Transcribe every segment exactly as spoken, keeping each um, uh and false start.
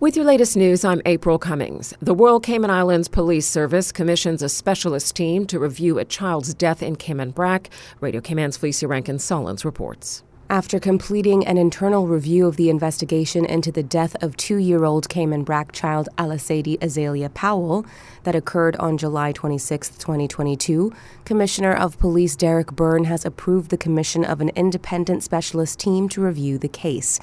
With your latest news, I'm April Cummings. The Royal Cayman Islands Police Service commissions a specialist team to review a child's death in Cayman Brac. Radio Cayman's Felicia Rankin-Sullins reports. After completing an internal review of the investigation into the death of two-year-old Cayman Brac child Alisadi Azalea Powell that occurred on July twenty-sixth, twenty twenty-two, Commissioner of Police Derek Byrne has approved the commission of an independent specialist team to review the case.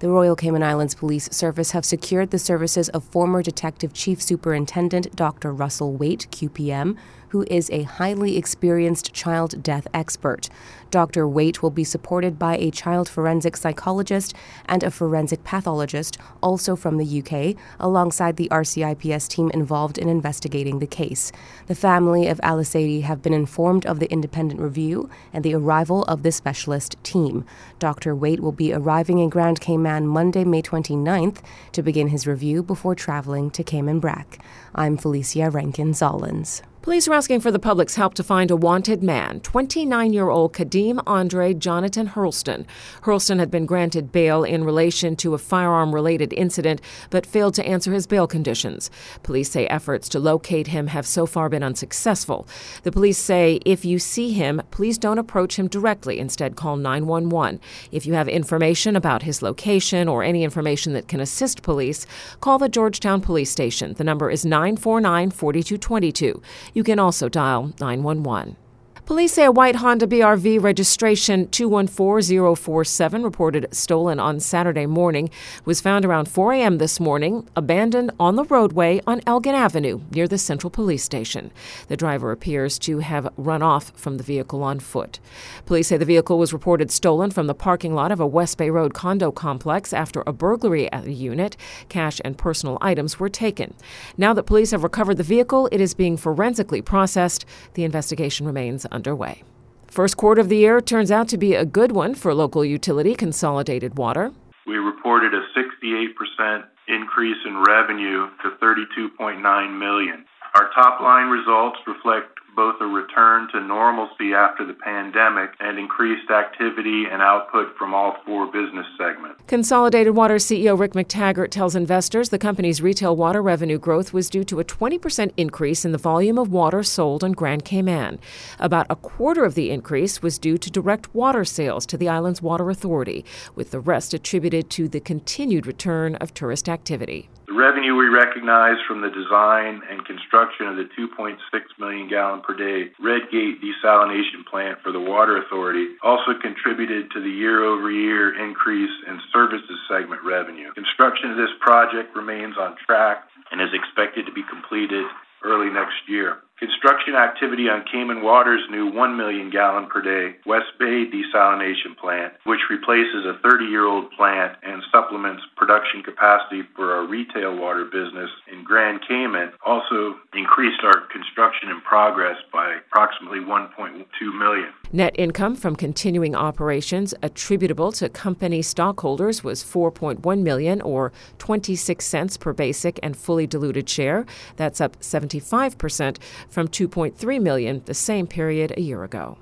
The Royal Cayman Islands Police Service have secured the services of former Detective Chief Superintendent Doctor Russell Waite, Q P M, who is a highly experienced child death expert. Doctor Waite will be supported by a child forensic psychologist and a forensic pathologist, also from the U K, alongside the R C I P S team involved in investigating the case. The family of Alisadi have been informed of the independent review and the arrival of the specialist team. Doctor Waite will be arriving in Grand Cayman on Monday, May twenty-ninth, to begin his review before traveling to Cayman Brac. I'm Felicia Rankin-Sullins. Police are asking for the public's help to find a wanted man, twenty-nine-year-old Kadeem Andre Jonathan Hurlston. Hurlston had been granted bail in relation to a firearm-related incident, but failed to answer his bail conditions. Police say efforts to locate him have so far been unsuccessful. The police say if you see him, please don't approach him directly. Instead, call nine one one. If you have information about his location or any information that can assist police, call the Georgetown Police Station. The number is nine four nine, four two two two. You can also dial nine one one. Police say a white Honda B R V registration two one four zero four seven, reported stolen on Saturday morning, was found around four a.m. this morning, abandoned on the roadway on Elgin Avenue near the Central Police Station. The driver appears to have run off from the vehicle on foot. Police say the vehicle was reported stolen from the parking lot of a West Bay Road condo complex after a burglary at the unit. Cash and personal items were taken. Now that police have recovered the vehicle, it is being forensically processed. The investigation remains unknown. Underway. First quarter of the year turns out to be a good one for local utility Consolidated Water. We reported a sixty-eight percent increase in revenue to thirty-two point nine million dollars. Our top line results reflect both a return to normalcy after the pandemic and increased activity and output from all four business segments. Consolidated Water C E O Rick McTaggart tells investors the company's retail water revenue growth was due to a twenty percent increase in the volume of water sold on Grand Cayman. About a quarter of the increase was due to direct water sales to the island's water authority, with the rest attributed to the continued return of tourist activity. The revenue we recognized from the design and construction of the two point six million gallon per day Redgate desalination plant for the Water Authority also contributed to the year-over-year increase in services segment revenue. Construction of this project remains on track and is expected to be completed early next year. Construction activity on Cayman Water's new one million gallon per day West Bay desalination plant, which replaces a thirty-year-old plant and supplements production capacity for our retail water business in Grand Cayman, also increased our construction in progress by approximately one point two million. Net income from continuing operations attributable to company stockholders was four point one million dollars, or twenty-six cents per basic and fully diluted share. That's up seventy-five percent from two point three million dollars the same period a year ago.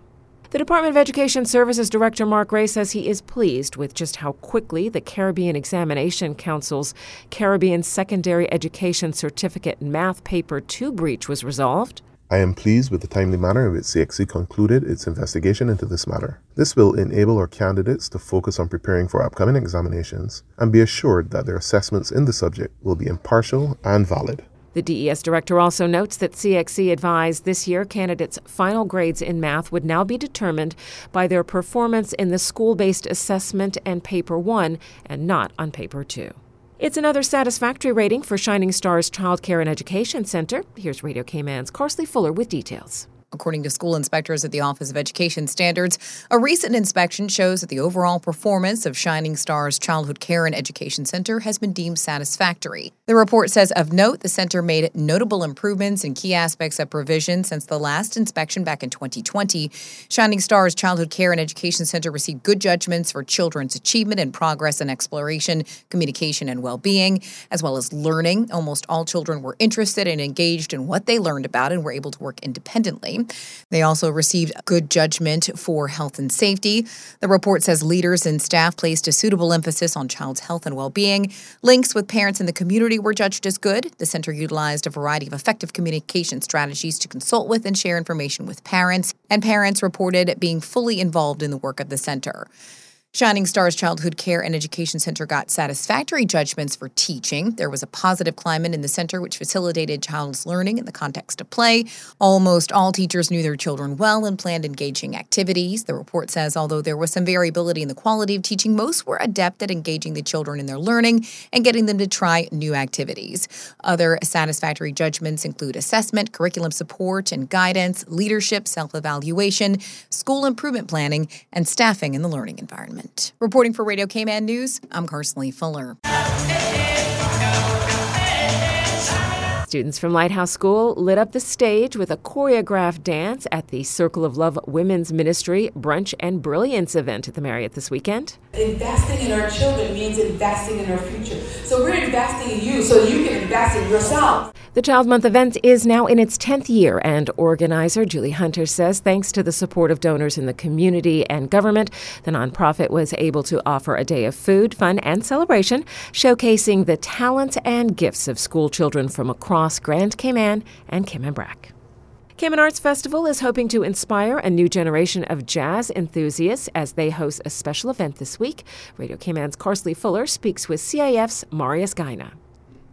The Department of Education Services Director Mark Ray says he is pleased with just how quickly the Caribbean Examination Council's Caribbean Secondary Education Certificate Math Paper two breach was resolved. I am pleased with the timely manner in which C X C concluded its investigation into this matter. This will enable our candidates to focus on preparing for upcoming examinations and be assured that their assessments in the subject will be impartial and valid. The D E S director also notes that C X C advised this year candidates' final grades in math would now be determined by their performance in the school-based assessment and Paper one and not on Paper two. It's another satisfactory rating for Shining Stars Child Care and Education Center. Here's Radio Cayman's Carsley Fuller with details. According to school inspectors at the Office of Education Standards, a recent inspection shows that the overall performance of Shining Stars Childhood Care and Education Center has been deemed satisfactory. The report says, of note, the center made notable improvements in key aspects of provision since the last inspection back in twenty twenty. Shining Stars Childhood Care and Education Center received good judgments for children's achievement and progress and exploration, communication and well-being, as well as learning. Almost all children were interested and engaged in what they learned about and were able to work independently. family. They also received good judgment for health and safety. The report says leaders and staff placed a suitable emphasis on child's health and well-being. Links with parents in the community were judged as good. The center utilized a variety of effective communication strategies to consult with and share information with parents, and parents reported being fully involved in the work of the center. Shining Stars Childhood Care and Education Center got satisfactory judgments for teaching. There was a positive climate in the center, which facilitated child's learning in the context of play. Almost all teachers knew their children well and planned engaging activities. The report says although there was some variability in the quality of teaching, most were adept at engaging the children in their learning and getting them to try new activities. Other satisfactory judgments include assessment, curriculum support and guidance, leadership, self-evaluation, school improvement planning, and staffing in the learning environment. Reporting for Radio Cayman News, I'm Carsley Fuller. Students from Lighthouse School lit up the stage with a choreographed dance at the Circle of Love Women's Ministry Brunch and Brilliance event at the Marriott this weekend. Investing in our children means investing in our future. So we're investing in you so you can invest in yourself. The Child Month event is now in its tenth year, and organizer Julie Hunter says thanks to the support of donors in the community and government, the nonprofit was able to offer a day of food, fun, and celebration, showcasing the talents and gifts of school children from across Grand Cayman and Cayman Brac. Cayman Arts Festival is hoping to inspire a new generation of jazz enthusiasts as they host a special event this week. Radio Cayman's Carsley Fuller speaks with C A F's Marius Gaina.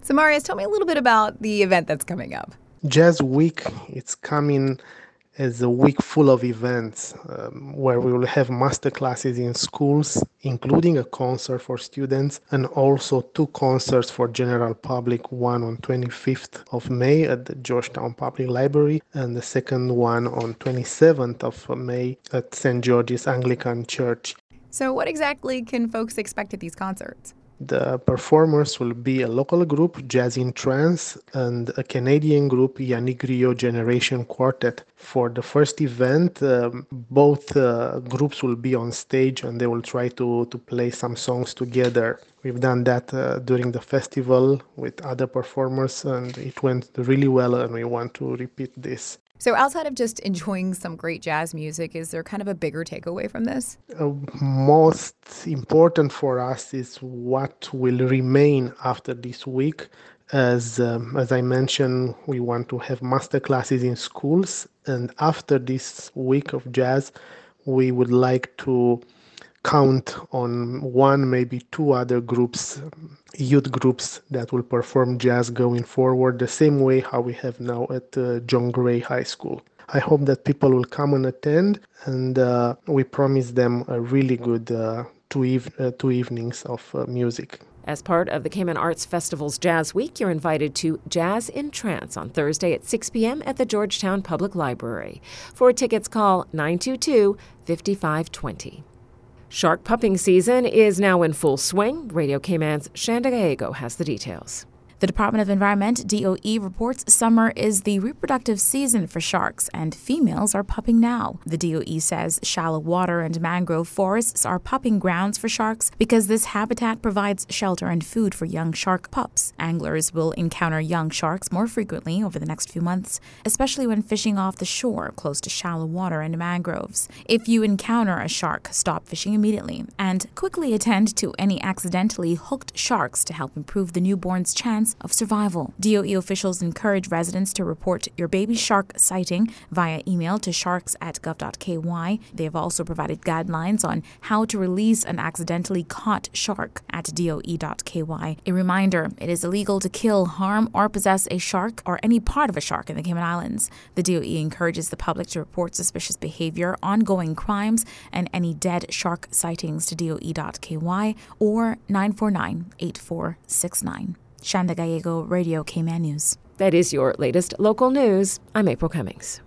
So Marius, tell me a little bit about the event that's coming up. Jazz Week, it's coming as a week full of events um, where we will have master classes in schools, including a concert for students and also two concerts for general public, one on twenty-fifth of May at the Georgetown Public Library and the second one on twenty-seventh of May at Saint George's Anglican Church. So what exactly can folks expect at these concerts? The performers will be a local group, Jazz in Trance, and a Canadian group, Yanigrio Generation Quartet. For the first event, um, both uh, groups will be on stage and they will try to, to play some songs together. We've done that uh, during the festival with other performers and it went really well and we want to repeat this. So outside of just enjoying some great jazz music, is there kind of a bigger takeaway from this? Uh, most important for us is what will remain after this week. As um, as I mentioned, we want to have master classes in schools. And after this week of jazz, we would like to count on one, maybe two other groups, youth groups that will perform jazz going forward, the same way how we have now at uh, John Gray High School. I hope that people will come and attend, and uh, we promise them a really good uh, two, eve- uh, two evenings of uh, music. As part of the Cayman Arts Festival's Jazz Week, you're invited to Jazz in Trance on Thursday at six p.m. at the Georgetown Public Library. For tickets, call nine two two, five five two zero. Shark pupping season is now in full swing. Radio Cayman's Shanda Gallego has the details. The Department of Environment, D O E, reports summer is the reproductive season for sharks, and females are pupping now. The D O E says shallow water and mangrove forests are pupping grounds for sharks because this habitat provides shelter and food for young shark pups. Anglers will encounter young sharks more frequently over the next few months, especially when fishing off the shore close to shallow water and mangroves. If you encounter a shark, stop fishing immediately and quickly attend to any accidentally hooked sharks to help improve the newborn's chance of survival. D O E officials encourage residents to report your baby shark sighting via email to sharks at gov dot k y. They have also provided guidelines on how to release an accidentally caught shark at D O E dot k y. A reminder, it is illegal to kill, harm, or possess a shark or any part of a shark in the Cayman Islands. The D O E encourages the public to report suspicious behavior, ongoing crimes, and any dead shark sightings to D O E dot k y or nine four nine, eight four six nine. Shanda Gallego, Radio Cayman News. That is your latest local news. I'm April Cummings.